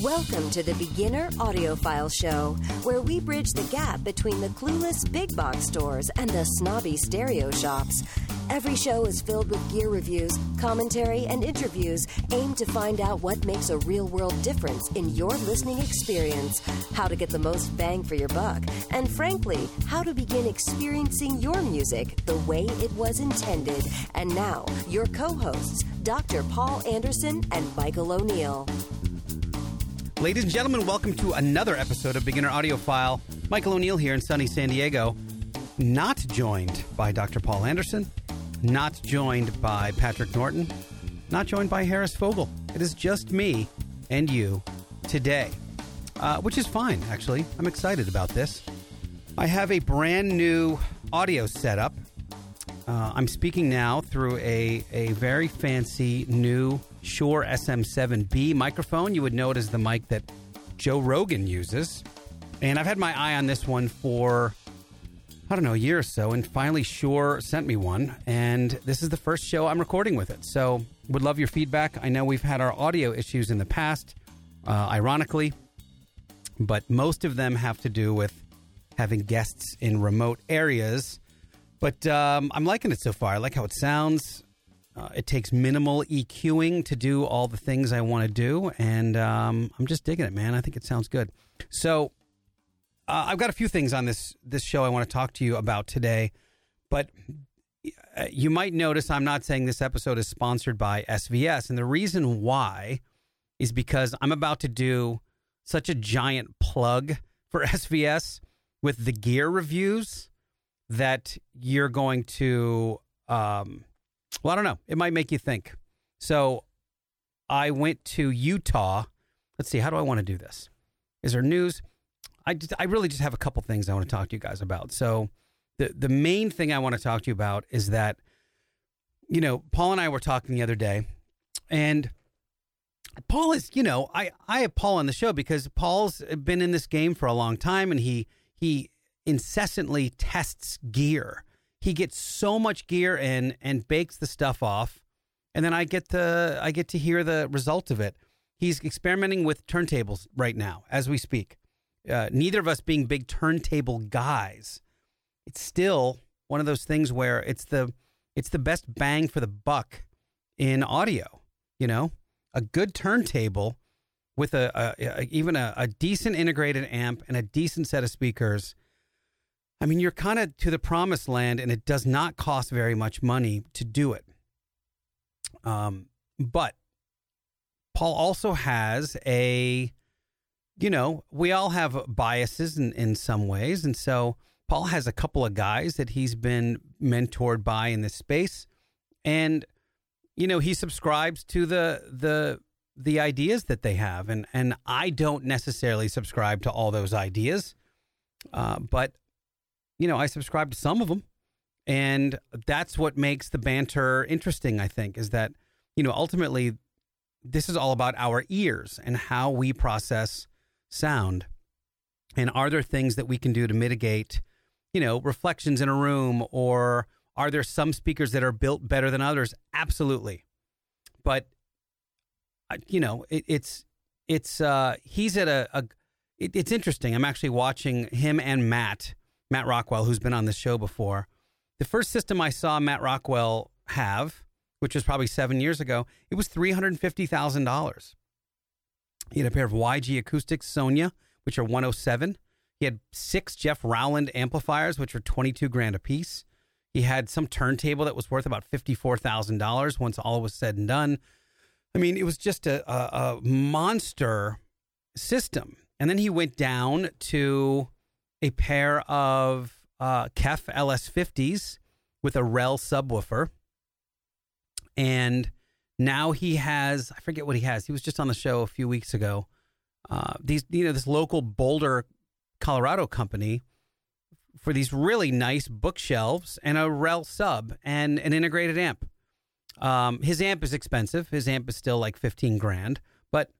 Welcome to the Beginner Audiophile Show, where we bridge the gap between the clueless big box stores and the snobby stereo shops. Every show is filled with gear reviews, commentary, and interviews aimed to find out what makes a real-world difference in your listening experience, how to get the most bang for your buck, and frankly, how to begin experiencing your music the way it was intended. And now, your co-hosts, Dr. Paul Anderson and Michael O'Neill. Ladies and gentlemen, welcome to another episode of Beginner Audiophile. Michael O'Neill here in sunny San Diego, not joined by Dr. Paul Anderson, not joined by Patrick Norton, not joined by Harris Fogle. It is just me and you today, which is fine, actually. I'm excited about this. I have a brand new audio setup. I'm speaking now through a very fancy new Shure SM7B microphone. You would know it as the mic that Joe Rogan uses. And I've had my eye on this one for a year or so, and finally Shure sent me one, and this is the first show I'm recording with it. So, would love your feedback. I know we've had our audio issues in the past, ironically, but most of them have to do with having guests in remote areas. But I'm liking it so far. I like how it sounds. It takes minimal EQing to do all the things I want to do, and I'm just digging it, man. I think it sounds good. So, I've got a few things on this show I want to talk to you about today, but you might notice I'm not saying this episode is sponsored by SVS, and the reason why is because I'm about to do such a giant plug for SVS with the gear reviews that you're going to, I don't know. It might make you think. So I went to Utah. Let's see, how do I want to do this? Is there news? I really just have a couple things I want to talk to you guys about. So the main thing I want to talk to you about is that, you know, Paul and I were talking the other day, and Paul is, you know, I have Paul on the show because Paul's been in this game for a long time, and he incessantly tests gear. He gets so much gear in and bakes the stuff off, and then I get to hear the result of it. He's experimenting with turntables right now as we speak. Neither of us being big turntable guys, it's still one of those things where it's the best bang for the buck in audio. You know, a good turntable with a decent integrated amp and a decent set of speakers. I mean, you're kind of to the promised land, and it does not cost very much money to do it. But Paul also has a... You know, we all have biases in some ways. And so Paul has a couple of guys that he's been mentored by in this space. And, you know, he subscribes to the ideas that they have. And I don't necessarily subscribe to all those ideas. But, you know, I subscribe to some of them. And that's what makes the banter interesting, I think, is that, you know, ultimately, this is all about our ears and how we process sound, and are there things that we can do to mitigate, you know, reflections in a room, or are there some speakers that are built better than others? Absolutely. But you know, he's at it's interesting. I'm actually watching him and Matt Rockwell, who's been on the show before. The first system I saw Matt Rockwell have, which was probably 7 years ago, it was $350,000. He had a pair of YG Acoustics Sonya, which are 107. He had 6 Jeff Rowland amplifiers, which are $22,000 a piece. He had some turntable that was worth about $54,000 once all was said and done. I mean, it was just a monster system. And then he went down to a pair of KEF LS50s with a REL subwoofer. And now he has, I forget what he has. He was just on the show a few weeks ago. This local Boulder, Colorado company for these really nice bookshelves and a REL sub and an integrated amp. His amp is expensive. His amp is still like $15,000, but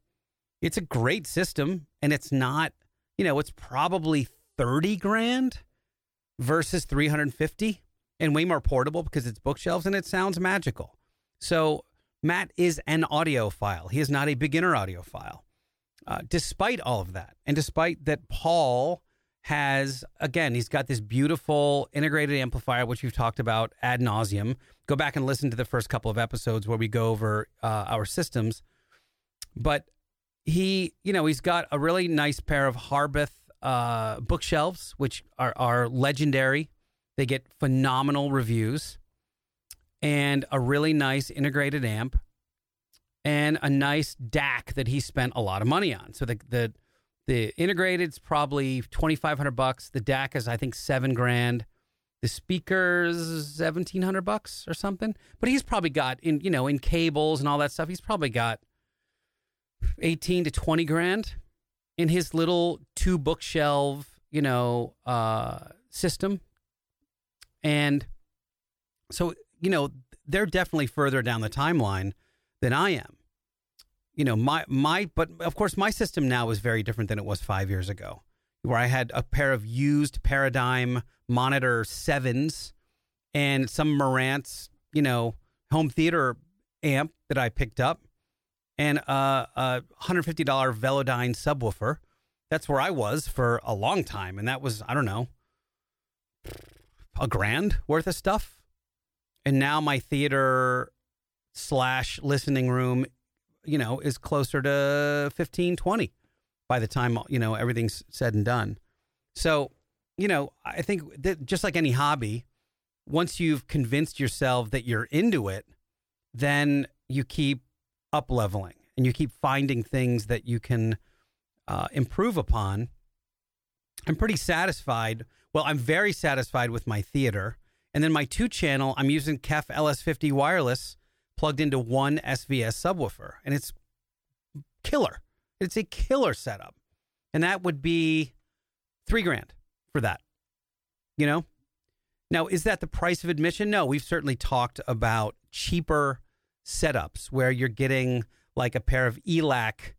it's a great system, and it's not, you know, it's probably $30,000 versus $350,000, and way more portable because it's bookshelves and it sounds magical. So Matt is an audiophile. He is not a beginner audiophile. Despite all of that, and despite that Paul has, again, he's got this beautiful integrated amplifier, which we've talked about ad nauseum. Go back and listen to the first couple of episodes where we go over our systems. But he, you know, he's got a really nice pair of Harbeth bookshelves, which are legendary. They get phenomenal reviews, and a really nice integrated amp, and a nice DAC that he spent a lot of money on. So the integrated's probably $2,500. The DAC is, I think, $7,000. The speaker's $1,700 or something. But he's probably got in cables and all that stuff, he's probably got $18,000 to $20,000 in his little two bookshelf, system. And so, they're definitely further down the timeline than I am. But of course my system now is very different than it was 5 years ago, where I had a pair of used Paradigm Monitor 7s and some Marantz, home theater amp that I picked up, and a $150 Velodyne subwoofer. That's where I was for a long time. And that was, I don't know, $1,000 worth of stuff. And now my theater / listening room, is closer to $1,520 by the time, everything's said and done. So, I think that just like any hobby, once you've convinced yourself that you're into it, then you keep up leveling and you keep finding things that you can improve upon. I'm pretty satisfied. Well, I'm very satisfied with my theater. And then my 2-channel, I'm using KEF LS50 wireless plugged into one SVS subwoofer, and it's killer. It's a killer setup. And that would be $3,000 for that. Now, is that the price of admission? No, we've certainly talked about cheaper setups where you're getting like a pair of ELAC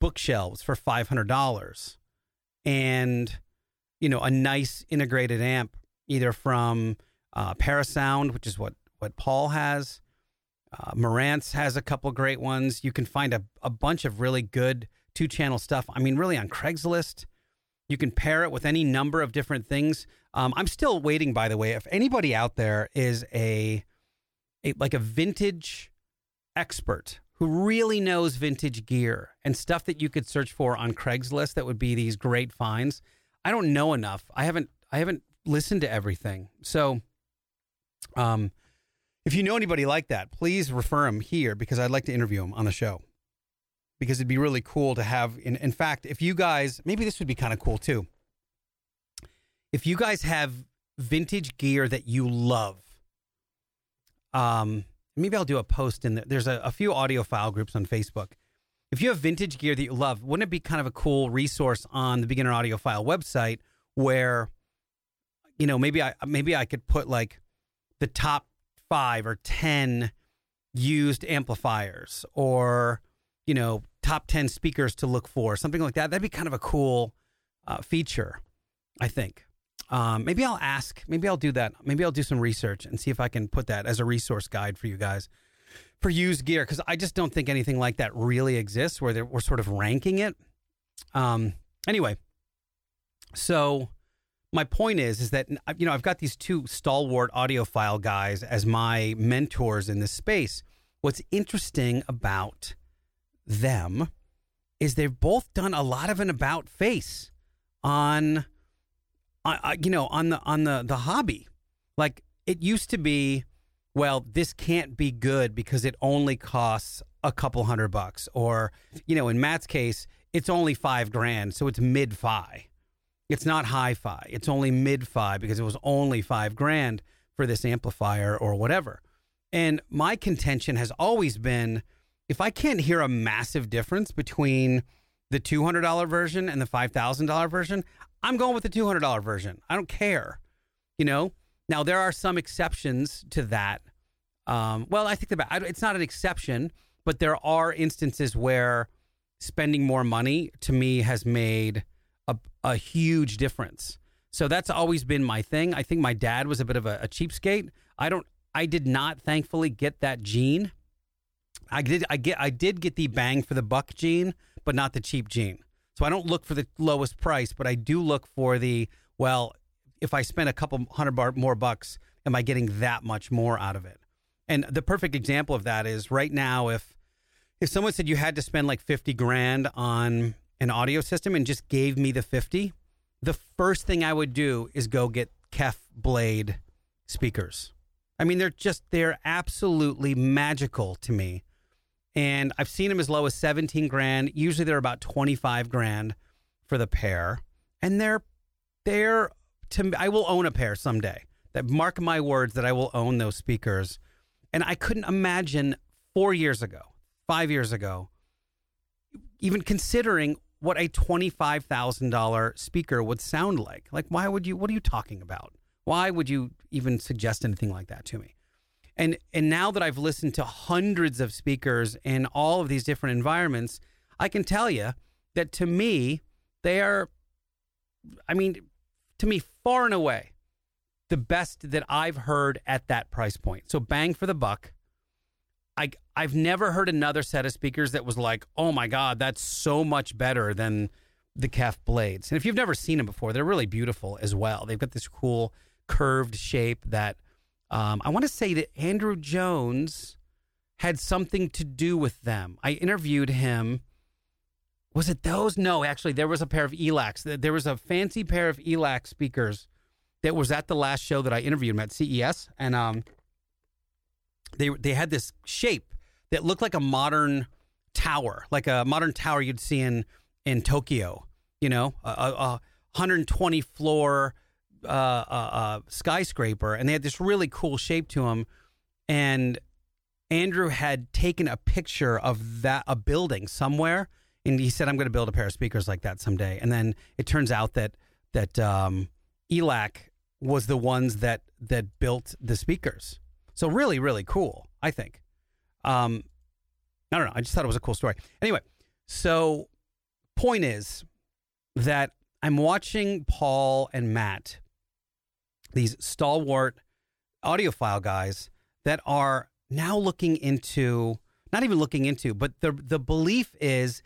bookshelves for $500 and, a nice integrated amp, either from Parasound, which is what Paul has. Marantz has a couple great ones. You can find a bunch of really good 2-channel stuff. I mean, really on Craigslist. You can pair it with any number of different things. I'm still waiting, by the way, if anybody out there is a vintage expert who really knows vintage gear and stuff that you could search for on Craigslist that would be these great finds. I don't know enough. I haven't listened to everything. So, if you know anybody like that, please refer him here, because I'd like to interview him on the show, because it'd be really cool to have. In fact, if you guys, maybe this would be kind of cool too. If you guys have vintage gear that you love, maybe I'll do a post in there. There's a few audiophile groups on Facebook. If you have vintage gear that you love, wouldn't it be kind of a cool resource on the Beginner Audiophile website where, maybe I could put like the top 5 or 10 used amplifiers, or, top 10 speakers to look for, something like that. That'd be kind of a cool feature, I think. Maybe I'll ask, maybe I'll do that. Maybe I'll do some research and see if I can put that as a resource guide for you guys for used gear. 'Cause I just don't think anything like that really exists where we're sort of ranking it. Anyway, so my point is that, I've got these two stalwart audiophile guys as my mentors in this space. What's interesting about them is they've both done a lot of an about face on the hobby. Like, it used to be, well, this can't be good because it only costs a couple $100, or, in Matt's case, it's only $5,000. So it's mid-fi. It's not hi-fi. It's only mid-fi because it was only $5,000 for this amplifier or whatever. And my contention has always been, if I can't hear a massive difference between the $200 version and the $5,000 version, I'm going with the $200 version. I don't care. Now there are some exceptions to that. I think it's not an exception, but there are instances where spending more money to me has made a huge difference. So that's always been my thing. I think my dad was a bit of a cheapskate. I did not, thankfully, get that gene. I did get the bang for the buck Gene, but not the cheap Gene. So I don't look for the lowest price, but I do look for the, well, if I spend a couple hundred more bucks, am I getting that much more out of it? And the perfect example of that is right now, if someone said you had to spend like 50 grand on an audio system and just gave me the 50, the first thing I would do is go get Kef Blade speakers. I mean, they're absolutely magical to me. And I've seen them as low as 17 grand. Usually they're about 25 grand for the pair. And they're to, I will own a pair someday. That, mark my words, that I will own those speakers. And I couldn't imagine 4 years ago, 5 years ago, even considering what a $25,000 speaker would sound like. Like, why would you, what are you talking about? Why would you even suggest anything like that to me? And now that I've listened to hundreds of speakers in all of these different environments, I can tell you that to me, they are, I mean, to me, far and away, the best that I've heard at that price point. So bang for the buck. I've never heard another set of speakers that was like, oh my God, that's so much better than the Kef Blades. And if you've never seen them before, they're really beautiful as well. They've got this cool curved shape that I want to say that Andrew Jones had something to do with them. I interviewed him. Was it those? No, actually, there was a pair of ELACs. There was a fancy pair of ELAC speakers that was at the last show that I interviewed him at CES. And they had this shape that looked like a modern tower, you'd see in Tokyo, you know, a 120 floor skyscraper. And they had this really cool shape to them. And Andrew had taken a picture of that, a building somewhere. And he said, I'm going to build a pair of speakers like that someday. And then it turns out that ELAC was the ones that built the speakers. So really, really cool, I think. I don't know. I just thought it was a cool story. Anyway, so point is that I'm watching Paul and Matt, these stalwart audiophile guys that are now looking into, not even looking into, but the belief is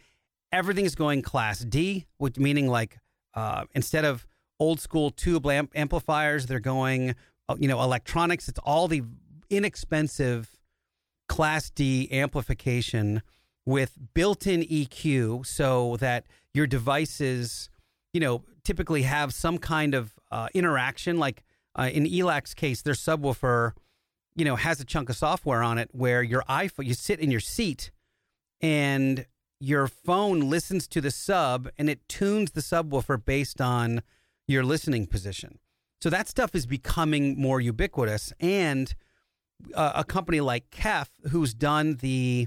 everything is going Class D, which meaning like instead of old school tube amplifiers, they're going, you know, electronics. It's all the inexpensive Class D amplification with built-in EQ so that your devices, you know, typically have some kind of interaction. Like in ELAC's case, their subwoofer, you know, has a chunk of software on it where your iPhone, you sit in your seat and your phone listens to the sub and it tunes the subwoofer based on your listening position. So that stuff is becoming more ubiquitous. And a company like Kef, who's done the,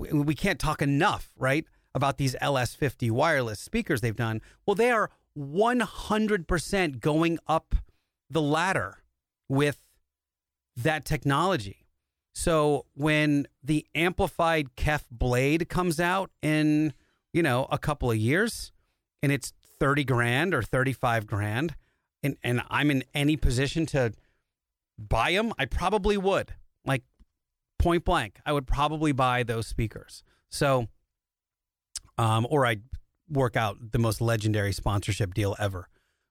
we can't talk enough, right, about these LS50 wireless speakers they've done. Well, they are 100% going up the ladder with that technology. So when the amplified Kef Blade comes out in, you know, a couple of years and it's 30 grand or 35 grand and I'm in any position to buy them, I probably would. Like point blank, I would probably buy those speakers. So, or I'd work out the most legendary sponsorship deal ever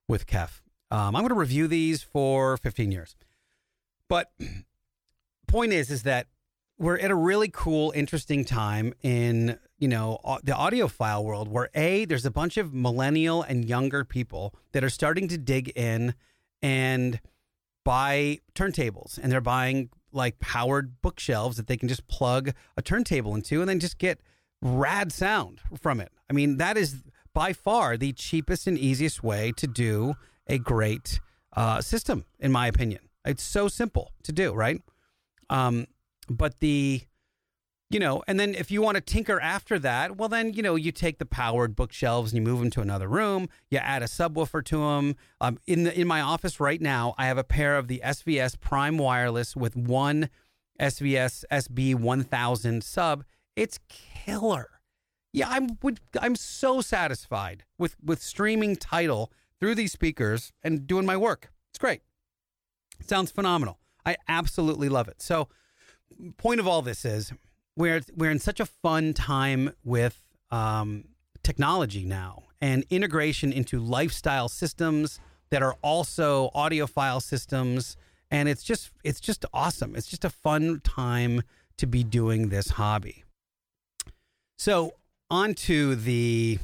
with Kef. I'm going to review these for 15 years. But point is that we're at a really cool, interesting time in, you know, the audiophile world where there's a bunch of millennial and younger people that are starting to dig in and buy turntables, and they're buying like powered bookshelves that they can just plug a turntable into and then just get rad sound from it. I mean, that is by far the cheapest and easiest way to do a great system, in my opinion. It's so simple to do, right? But the, you know, and then if you want to tinker after that, well then, you know, you take the powered bookshelves and you move them to another room, you add a subwoofer to them. In my office right now, I have a pair of the SVS Prime Wireless with one SVS SB1000 sub. It's killer. Yeah, I'm so satisfied with streaming Tidal through these speakers and doing my work. It's great. It sounds phenomenal. I absolutely love it. So point of all this is we're in such a fun time with technology now and integration into lifestyle systems that are also audiophile systems. And it's just awesome. It's just a fun time to be doing this hobby. So on to the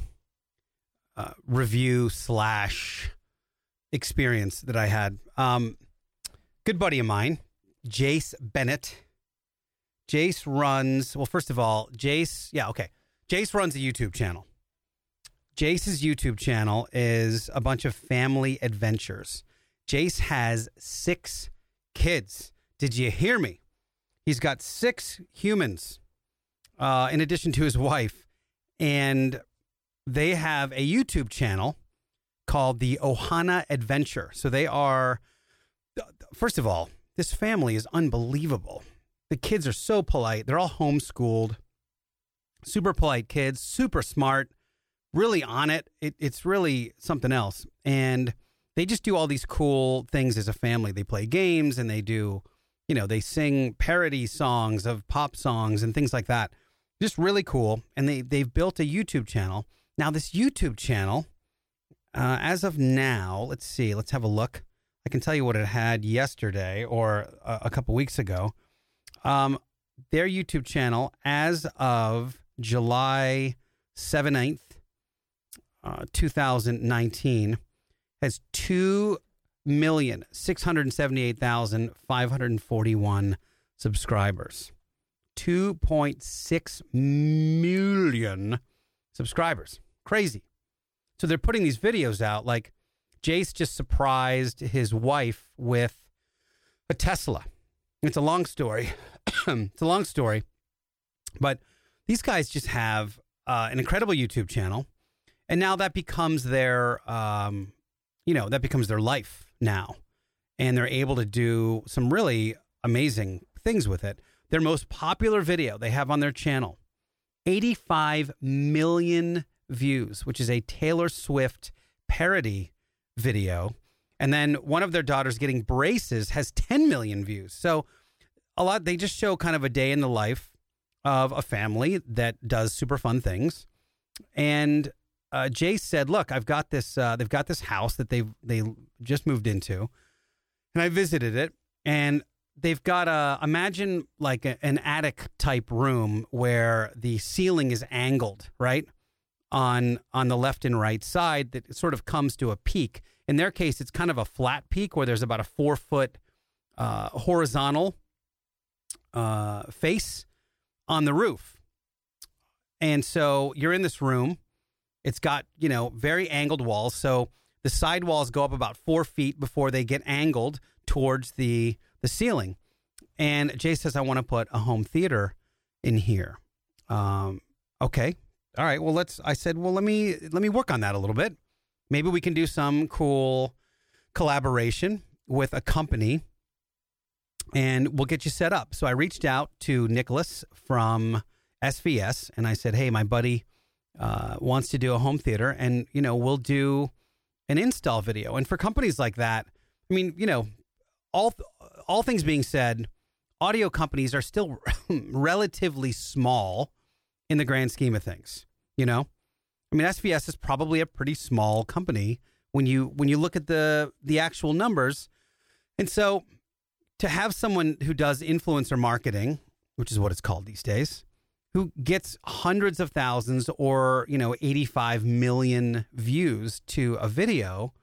review / experience that I had. Good buddy of mine, Jase Bennett. Jase runs, well, first of all, Jase runs a YouTube channel. Jase's YouTube channel is a bunch of family adventures. Jase has 6 kids. Did you hear me? He's got 6 humans, in addition to his wife. And they have a YouTube channel called the Ohana Adventure. So they are, first of all, this family is unbelievable. The kids are so polite. They're all homeschooled, super polite kids, super smart, really on it. It's really something else. And they just do all these cool things as a family. They play games and they do, they sing parody songs of pop songs and things like that. Just really cool. And they've built a YouTube channel. Now this YouTube channel, as of now, let's see, let's have a look. I can tell you what it had yesterday or a couple weeks ago. Their YouTube channel as of July 7th, 2019 has 2,678,541 subscribers. 2.6 million subscribers. Crazy. So they're putting these videos out. Like Jase just surprised his wife with a Tesla. It's a long story. But these guys just have an incredible YouTube channel. And now that becomes their life now. And they're able to do some really amazing things with it. Their most popular video they have on their channel, 85 million views, which is a Taylor Swift parody video. And then one of their daughters getting braces has 10 million views. So they just show kind of a day in the life of a family that does super fun things. And Jase said, look, I've got this, they've got this house that they just moved into, and I visited it, and they've got imagine like an attic type room where the ceiling is angled, right? On the left and right side that sort of comes to a peak. In their case, it's kind of a flat peak where there's about a 4-foot horizontal face on the roof. And so you're in this room. It's got, very angled walls. So the side walls go up about 4 feet before they get angled towards the ceiling. And Jase says, I want to put a home theater in here. Okay. All right. Well, let me work on that a little bit. Maybe we can do some cool collaboration with a company and we'll get you set up. So I reached out to Nicholas from SVS and I said, hey, my buddy wants to do a home theater and, we'll do an install video. And for companies like that, I mean, all things being said, audio companies are still relatively small in the grand scheme of things. I mean, SVS is probably a pretty small company when you look at the actual numbers. And so to have someone who does influencer marketing, which is what it's called these days, who gets hundreds of thousands or, 85 million views to a video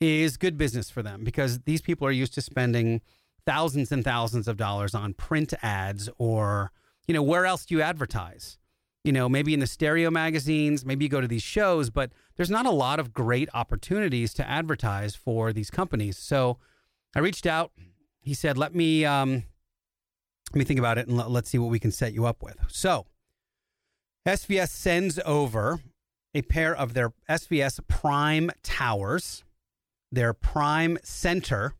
is good business for them because these people are used to spending thousands and thousands of dollars on print ads or, where else do you advertise? Maybe in the stereo magazines, maybe you go to these shows, but there's not a lot of great opportunities to advertise for these companies. So I reached out. He said, let me think about it and let's see what we can set you up with. So SVS sends over a pair of their SVS Prime towers, their Prime Center,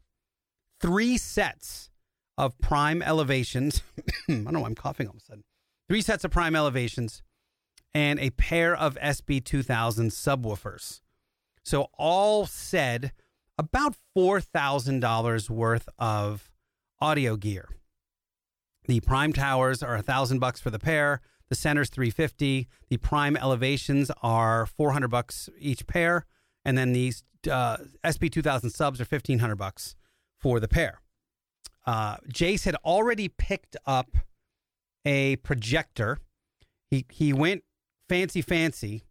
3 sets of Prime Elevations. I don't know why I'm coughing all of a sudden. 3 sets of Prime Elevations and a pair of SB2000 subwoofers. So all said, about $4,000 worth of audio gear. The Prime Towers are $1,000 for the pair. The Center's $350. The Prime Elevations are $400 each pair. And then the SB2000 subs are $1,500 for the pair. Jase had already picked up a projector. He went fancy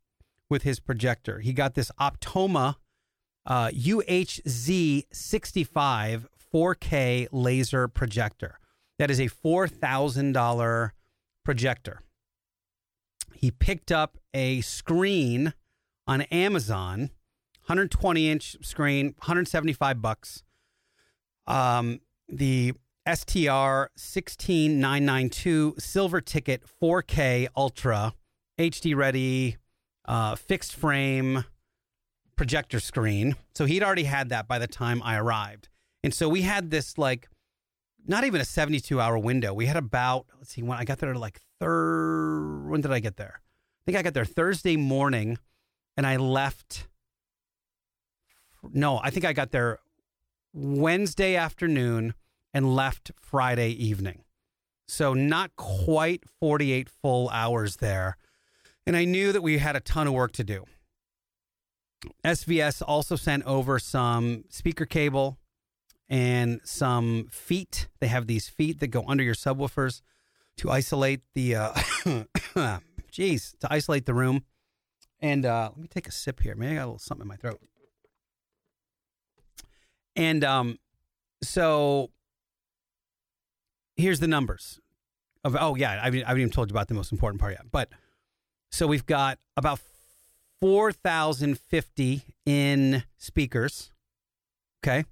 with his projector. He got this Optoma UHZ65 4K laser projector. That is a $4,000 projector. He picked up a screen on Amazon, 120-inch screen, $175. The STR16992 Silver Ticket 4K Ultra HD Ready fixed frame projector screen. So he'd already had that by the time I arrived. And so we had this like, not even a 72-hour window. We had about, let's see, when I got there like when did I get there? I think I got there Thursday morning and I left. No, I think I got there Wednesday afternoon and left Friday evening. So not quite 48 full hours there. And I knew that we had a ton of work to do. SVS also sent over some speaker cable and some feet. They have these feet that go under your subwoofers to isolate the, to isolate the room. And let me take a sip here. Maybe I got a little something in my throat. And so here's the numbers of, I haven't even told you about the most important part yet. But so we've got about 4,050 in speakers. Okay.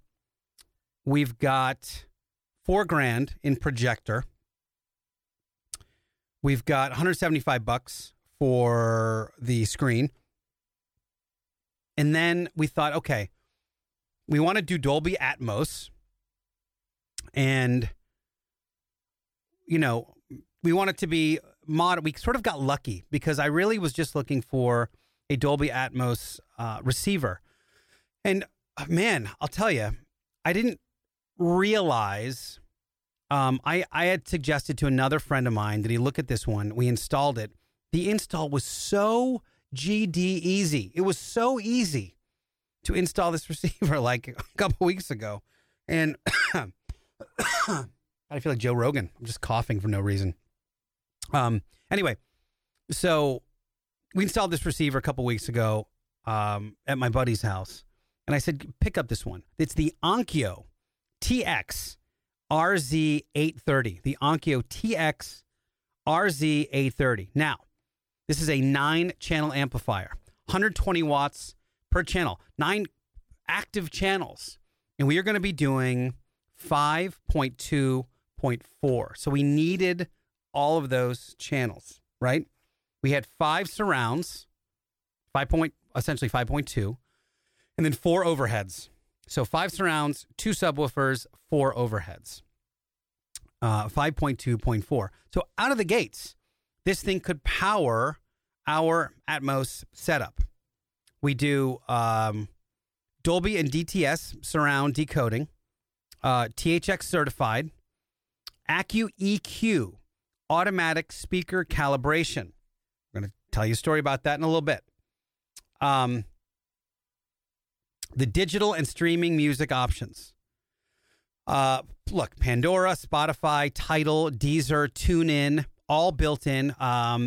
We've got $4,000 in projector. We've got $175 for the screen. And then we thought, okay, we want to do Dolby Atmos. And, you know, we want it to be mod. We sort of got lucky because I really was just looking for a Dolby Atmos receiver. And, man, I'll tell you, I didn't realize, I had suggested to another friend of mine that he look at this one. We installed it. The install was so GD easy. It was so easy to install this receiver like a couple weeks ago. And I feel like Joe Rogan. I'm just coughing for no reason. Anyway, so we installed this receiver a couple weeks ago at my buddy's house. And I said, pick up this one. It's the Onkyo TX-RZ830. The Onkyo TX-RZ830. Now, this is a 9-channel amplifier. 120 watts per channel. 9 active channels. And we are going to be doing 5.2.4. So we needed all of those channels, right? We had 5 surrounds, essentially 5.2. And then 4 overheads. So 5 surrounds, 2 subwoofers, 4 overheads. 5.2.4. So out of the gates, this thing could power our Atmos setup. We do Dolby and DTS surround decoding, THX certified, Accu EQ, automatic speaker calibration. I'm going to tell you a story about that in a little bit. The digital and streaming music options. Look, Pandora, Spotify, Tidal, Deezer, TuneIn, all built in.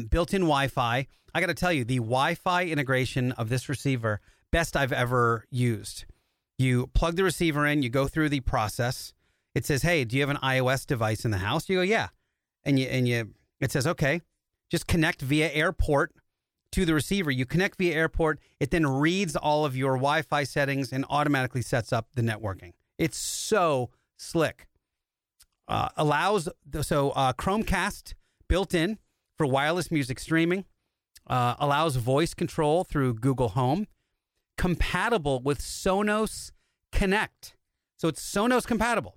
Built-in Wi-Fi. I got to tell you, the Wi-Fi integration of this receiver, best I've ever used. You plug the receiver in. You go through the process. It says, hey, do you have an iOS device in the house? You go, yeah. And it says, okay, just connect via AirPort to the receiver. You connect via AirPort. It then reads all of your Wi-Fi settings and automatically sets up the networking. It's so slick. Chromecast built in for wireless music streaming. Allows voice control through Google Home. Compatible with Sonos Connect. So it's Sonos compatible.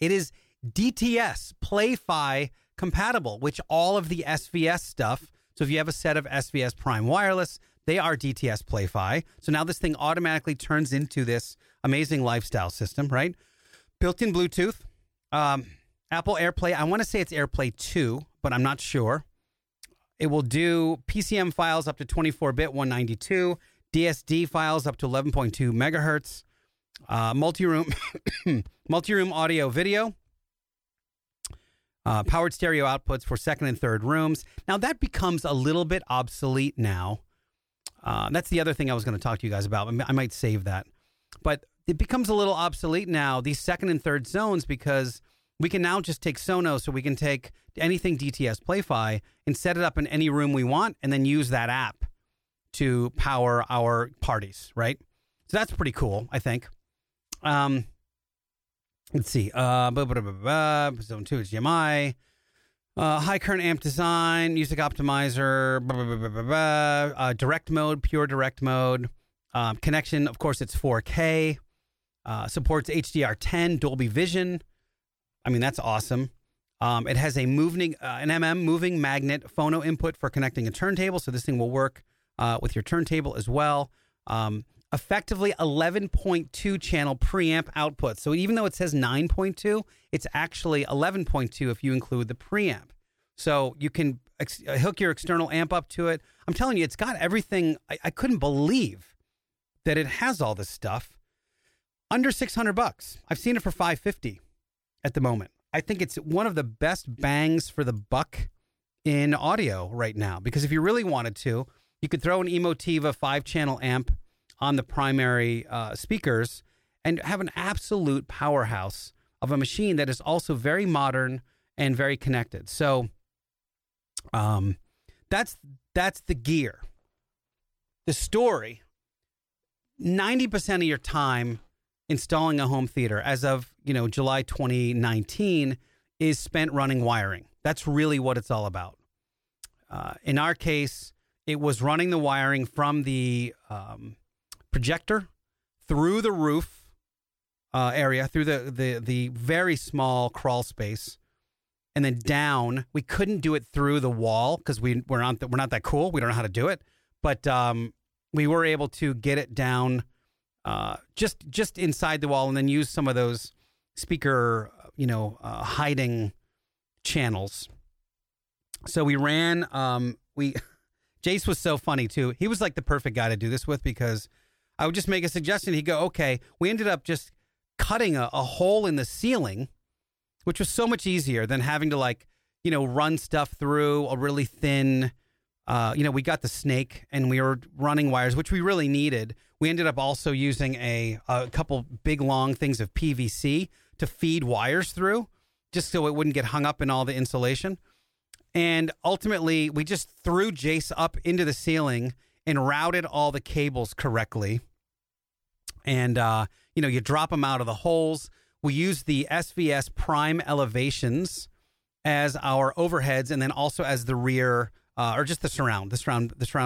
It is DTS PlayFi compatible, which all of the SVS stuff. So if you have a set of SVS Prime Wireless, they are DTS PlayFi. So now this thing automatically turns into this amazing lifestyle system, right? Built-in Bluetooth, Apple AirPlay, I want to say it's AirPlay 2, but I'm not sure. It will do PCM files up to 24-bit 192, DSD files up to 11.2 megahertz, multi-room audio video, powered stereo outputs for second and third rooms. Now, that becomes a little bit obsolete now. That's the other thing I was going to talk to you guys about. I might save that. But it becomes a little obsolete now, these second and third zones, because we can now just take Sonos, so we can take anything DTS PlayFi and set it up in any room we want and then use that app to power our parties, right? So that's pretty cool, I think. Let's see. Zone 2 is GMI. High current amp design, music optimizer, direct mode, pure direct mode. Connection, of course, it's 4K. Supports HDR10, Dolby Vision. I mean, that's awesome. It has a moving magnet phono input for connecting a turntable, so this thing will work with your turntable as well. Effectively 11.2 channel preamp output. So even though it says 9.2, it's actually 11.2 if you include the preamp. So you can hook your external amp up to it. I'm telling you, it's got everything. I couldn't believe that it has all this stuff under $600. I've seen it for $550 at the moment. I think it's one of the best bangs for the buck in audio right now, because if you really wanted to, you could throw an Emotiva 5-channel amp on the primary speakers and have an absolute powerhouse of a machine that is also very modern and very connected. So that's the gear. The story, 90% of your time installing a home theater as of, July 2019 is spent running wiring. That's really what it's all about. In our case, it was running the wiring from the projector through the roof area, through the very small crawl space, and then down. We couldn't do it through the wall because we're not that cool. We don't know how to do it, but we were able to get it down just inside the wall, and then use some of those speaker hiding channels. So we ran. Jace was so funny too. He was like the perfect guy to do this with, because I would just make a suggestion. He'd go, okay. We ended up just cutting a hole in the ceiling, which was so much easier than having to run stuff through a really thin, we got the snake and we were running wires, which we really needed. We ended up also using a couple big long things of PVC to feed wires through, just so it wouldn't get hung up in all the insulation. And ultimately, we just threw Jace up into the ceiling and routed all the cables correctly. And, you drop them out of the holes. We use the SVS Prime Elevations as our overheads, and then also as the rear, or just the surround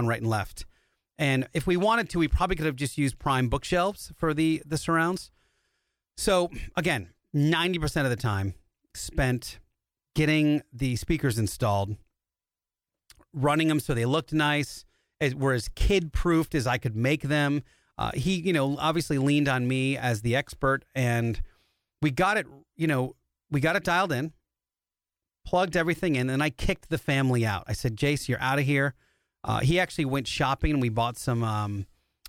right and left. And if we wanted to, we probably could have just used Prime bookshelves for the surrounds. So again, 90% of the time spent getting the speakers installed, running them so they looked nice, were as kid-proofed as I could make them. He, obviously leaned on me as the expert, and we got it dialed in, plugged everything in, and I kicked the family out. I said, Jace, you're out of here. He actually went shopping, and we bought some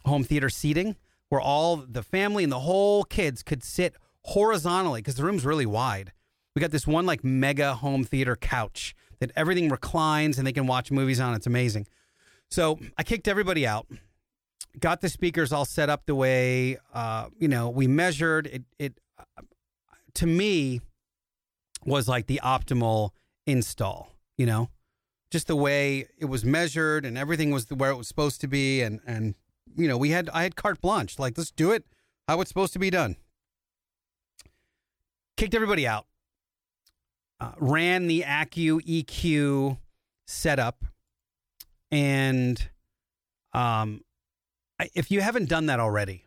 home theater seating where all the family and the whole kids could sit horizontally, because the room's really wide. We got this one mega home theater couch that everything reclines and they can watch movies on. It's amazing. So I kicked everybody out, got the speakers all set up the way, we measured it. It to me was like the optimal install, just the way it was measured, and everything was where it was supposed to be. And, I had carte blanche, let's do it how it's supposed to be done. Kicked everybody out, ran the Accu EQ setup. And if you haven't done that already,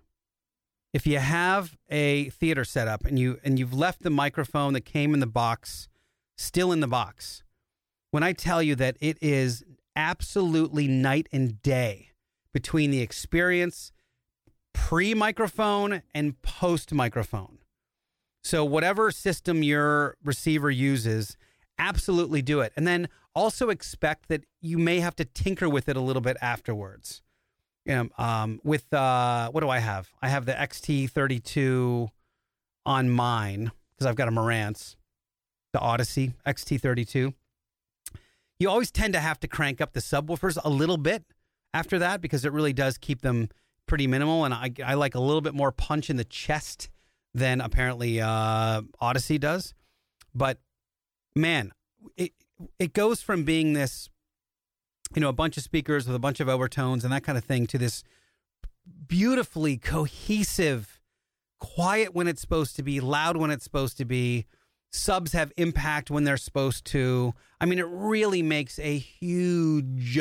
if you have a theater setup and you've left the microphone that came in the box still in the box, when I tell you that it is absolutely night and day between the experience pre-microphone and post-microphone. So whatever system your receiver uses, absolutely do it. And then also expect that you may have to tinker with it a little bit afterwards. You know, with, what do I have? I have the XT32 on mine because I've got a Marantz, the Odyssey XT32. You always tend to have to crank up the subwoofers a little bit after that because it really does keep them pretty minimal. And I like a little bit more punch in the chest than apparently Odyssey does. But man, it goes from being this, you know, a bunch of speakers with a bunch of overtones and that kind of thing to this beautifully cohesive, quiet when it's supposed to be, loud when it's supposed to be, subs have impact when they're supposed to. I mean, it really makes a huge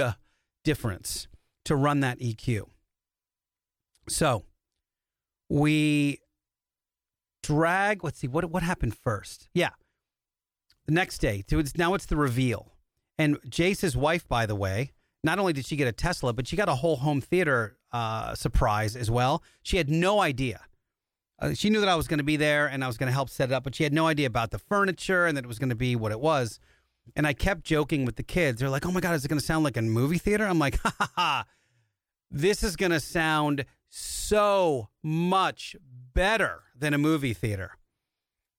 difference to run that EQ. So we drag, let's see, what happened first? Yeah. The next day, now it's the reveal. And Jase's wife, by the way, not only did she get a Tesla, but she got a whole home theater surprise as well. She had no idea. She knew that I was going to be there and I was going to help set it up, but she had no idea about the furniture and that it was going to be what it was. And I kept joking with the kids. They're like, oh my God, is it going to sound like a movie theater? I'm like, ha ha ha, this is going to sound so much better than a movie theater.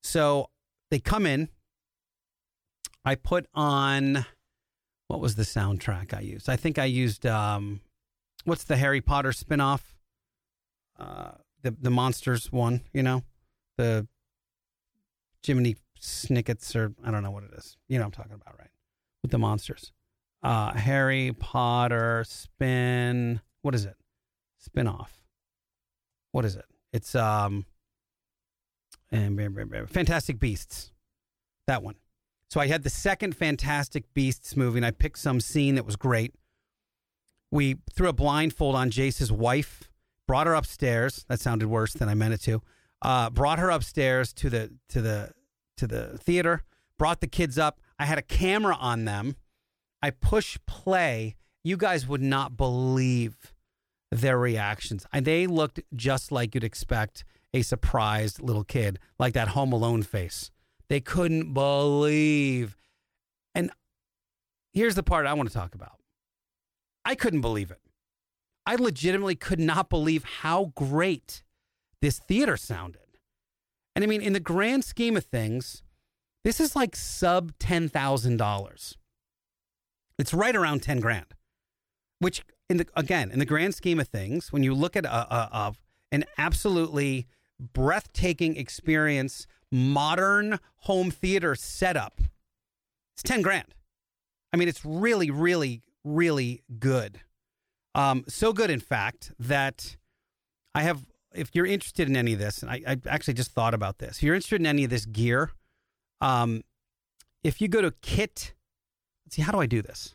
So they come in. I put on, what was the soundtrack I used? I think I used, what's the Harry Potter spinoff? The Monsters one, you know? The Jiminy Snickets, or I don't know what it is. You know what I'm talking about, right? With the Monsters. Harry Potter spin, what is it? Spinoff. What is it? It's Fantastic Beasts. That one. So I had the second Fantastic Beasts movie, and I picked some scene that was great. We threw a blindfold on Jase's wife, brought her upstairs. That sounded worse than I meant it to. Brought her upstairs to the theater. Brought the kids up. I had a camera on them. I push play. You guys would not believe their reactions. And they looked just like you'd expect a surprised little kid, like that Home Alone face. They couldn't believe. And here's the part I want to talk about. I couldn't believe it. I legitimately could not believe how great this theater sounded. And I mean, in the grand scheme of things, this is like sub $10,000. It's right around 10 grand, which in the grand scheme of things, when you look at an absolutely breathtaking experience, modern home theater setup, it's 10 grand. I mean, it's really, really, really good. So good, in fact, that I have, if you're interested in any of this, and I actually just thought about this, if you're interested in any of this gear, if you go to kit, let's see, how do I do this?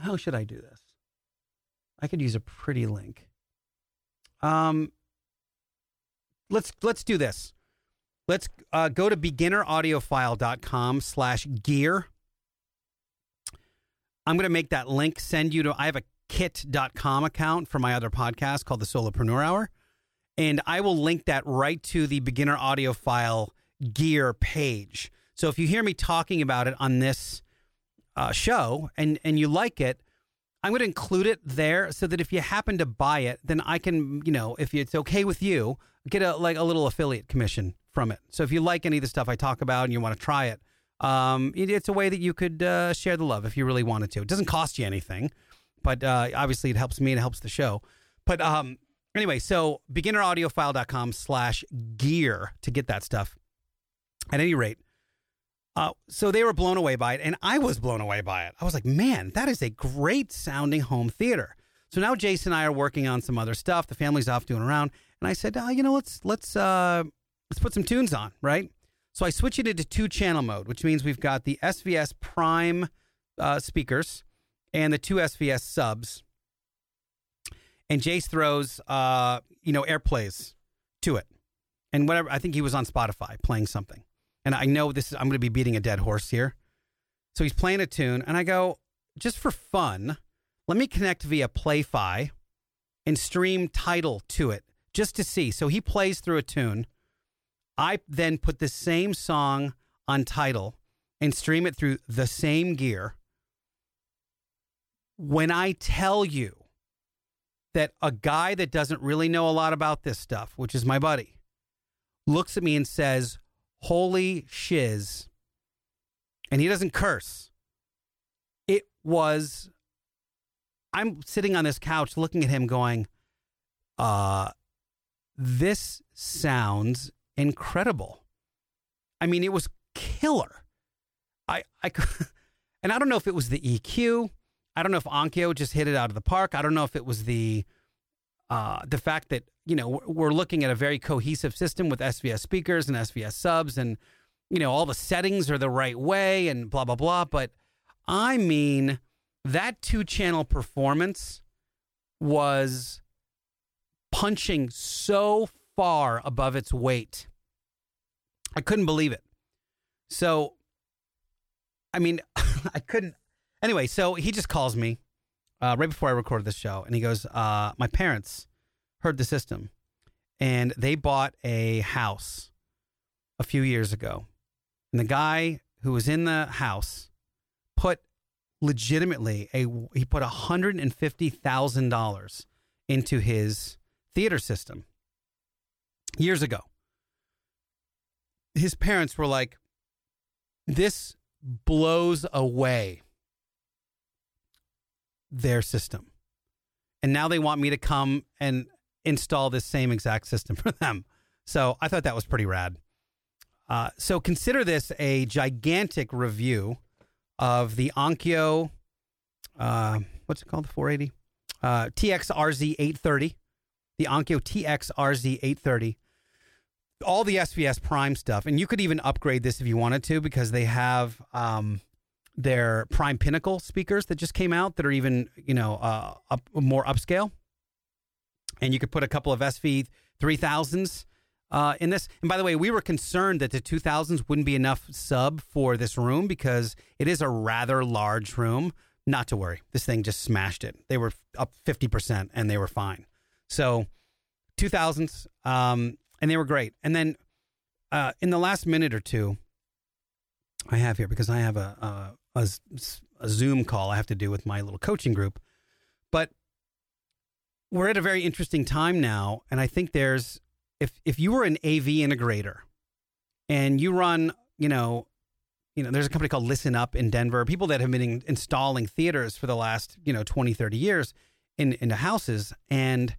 How should I do this? I could use a pretty link. Let's do this. Let's go to beginneraudiophile.com/gear. I'm going to make that link send you to, I have a kit.com account for my other podcast called The Solopreneur Hour. And I will link that right to the Beginner Audiophile gear page. So if you hear me talking about it on this show and you like it, I'm going to include it there so that if you happen to buy it, then I can, you know, if it's okay with you, get a little affiliate commission from it. So if you like any of the stuff I talk about and you want to try it, it's a way that you could share the love if you really wanted to. It doesn't cost you anything, but obviously it helps me and it helps the show. But anyway, so beginneraudiophile.com/gear to get that stuff. At any rate, so they were blown away by it, and I was blown away by it. I was like, man, that is a great sounding home theater. So now Jase and I are working on some other stuff. The family's off doing around. And I said, let's put some tunes on, right? So I switched it into 2-channel mode, which means we've got the SVS Prime speakers and the 2 SVS subs. And Jase throws, airplays to it. And whatever, I think he was on Spotify playing something. And I know I'm going to be beating a dead horse here. So he's playing a tune, and I go, just for fun, let me connect via PlayFi and stream Tidal to it just to see. So he plays through a tune, I then put the same song on Tidal and stream it through the same gear. When I tell you that a guy that doesn't really know a lot about this stuff, which is my buddy, looks at me and says, holy shiz, and he doesn't curse. I'm sitting on this couch looking at him going, this sounds incredible. I mean, it was killer. I and I don't know if it was the EQ. I don't know if Onkyo just hit it out of the park. I don't know if it was the fact that, you know, we're looking at a very cohesive system with SVS speakers and SVS subs and, you know, all the settings are the right way and blah, blah, blah. But I mean, that two-channel performance was punching so far above its weight. I couldn't believe it. So, I mean, I couldn't. Anyway, so he just calls me right before I recorded the show, and he goes, my parents heard the system, and they bought a house a few years ago. And the guy who was in the house put legitimately he put $150,000 into his theater system years ago. His parents were like, this blows away their system. And now they want me to come and install this same exact system for them. So I thought that was pretty rad. So consider this a gigantic review of the Onkyo, what's it called, the 480? TX-RZ830, the Onkyo TX-RZ830, all the SVS Prime stuff. And you could even upgrade this if you wanted to, because they have their Prime Pinnacle speakers that just came out that are even, you know, more upscale. And you could put a couple of SV3000s in this. And by the way, we were concerned that the 2000s wouldn't be enough sub for this room because it is a rather large room. Not to worry. This thing just smashed it. They were up 50% and they were fine. So 2000s, and they were great. And then in the last minute or two I have here, because I have a Zoom call I have to do with my little coaching group, but we're at a very interesting time now. And I think there's, If you were an AV integrator and you run, you know, there's a company called Listen Up in Denver, people that have been installing theaters for the last, 20, 30 years into houses. And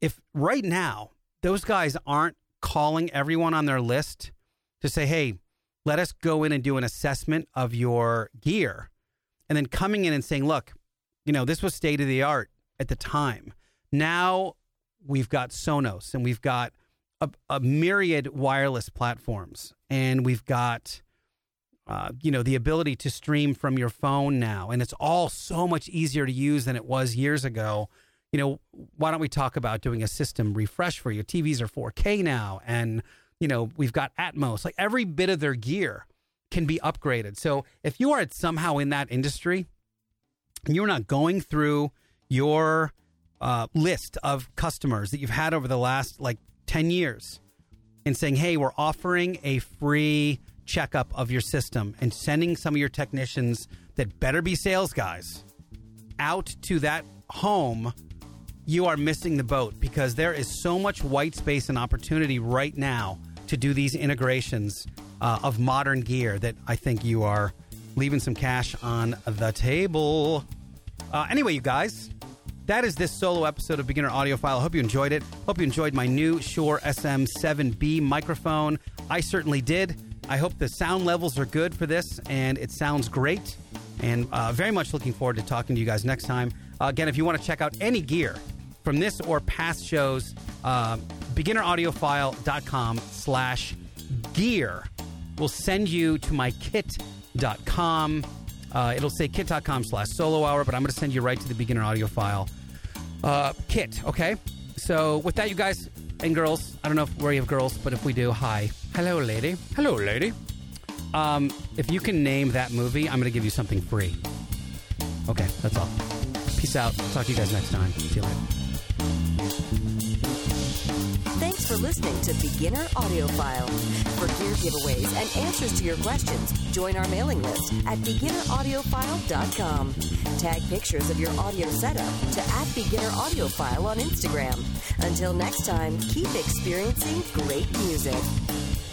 if right now those guys aren't calling everyone on their list to say, hey, let us go in and do an assessment of your gear, and then coming in and saying, look, this was state of the art at the time. Now we've got Sonos and we've got a myriad wireless platforms, and we've got, the ability to stream from your phone now. And it's all so much easier to use than it was years ago. Why don't we talk about doing a system refresh for you? TVs are 4K now. And, we've got Atmos, like every bit of their gear can be upgraded. So if you are somehow in that industry and you're not going through your list of customers that you've had over the last 10 years and saying, hey, we're offering a free checkup of your system and sending some of your technicians that better be sales guys out to that home, you are missing the boat, because there is so much white space and opportunity right now to do these integrations of modern gear that I think you are leaving some cash on the table. Anyway, you guys, that is this solo episode of Beginner Audiophile. I hope you enjoyed it. Hope you enjoyed my new Shure SM7B microphone. I certainly did. I hope the sound levels are good for this, and it sounds great. And very much looking forward to talking to you guys next time. Again, if you want to check out any gear from this or past shows, beginneraudiophile.com/gear will send you to my kit.com. It'll say kit.com/solo hour, but I'm going to send you right to the Beginner Audio File kit, okay? So with that, you guys and girls, I don't know if we have girls, but if we do, hi. Hello, lady. Hello, lady. If you can name that movie, I'm going to give you something free. Okay, that's all. Peace out. Talk to you guys next time. See you later. Thanks Thanks for listening to Beginner Audiophile. For gear giveaways and answers to your questions, join our mailing list at beginneraudiophile.com. Tag pictures of your audio setup to @beginneraudiophile on Instagram. Until next time, keep experiencing great music.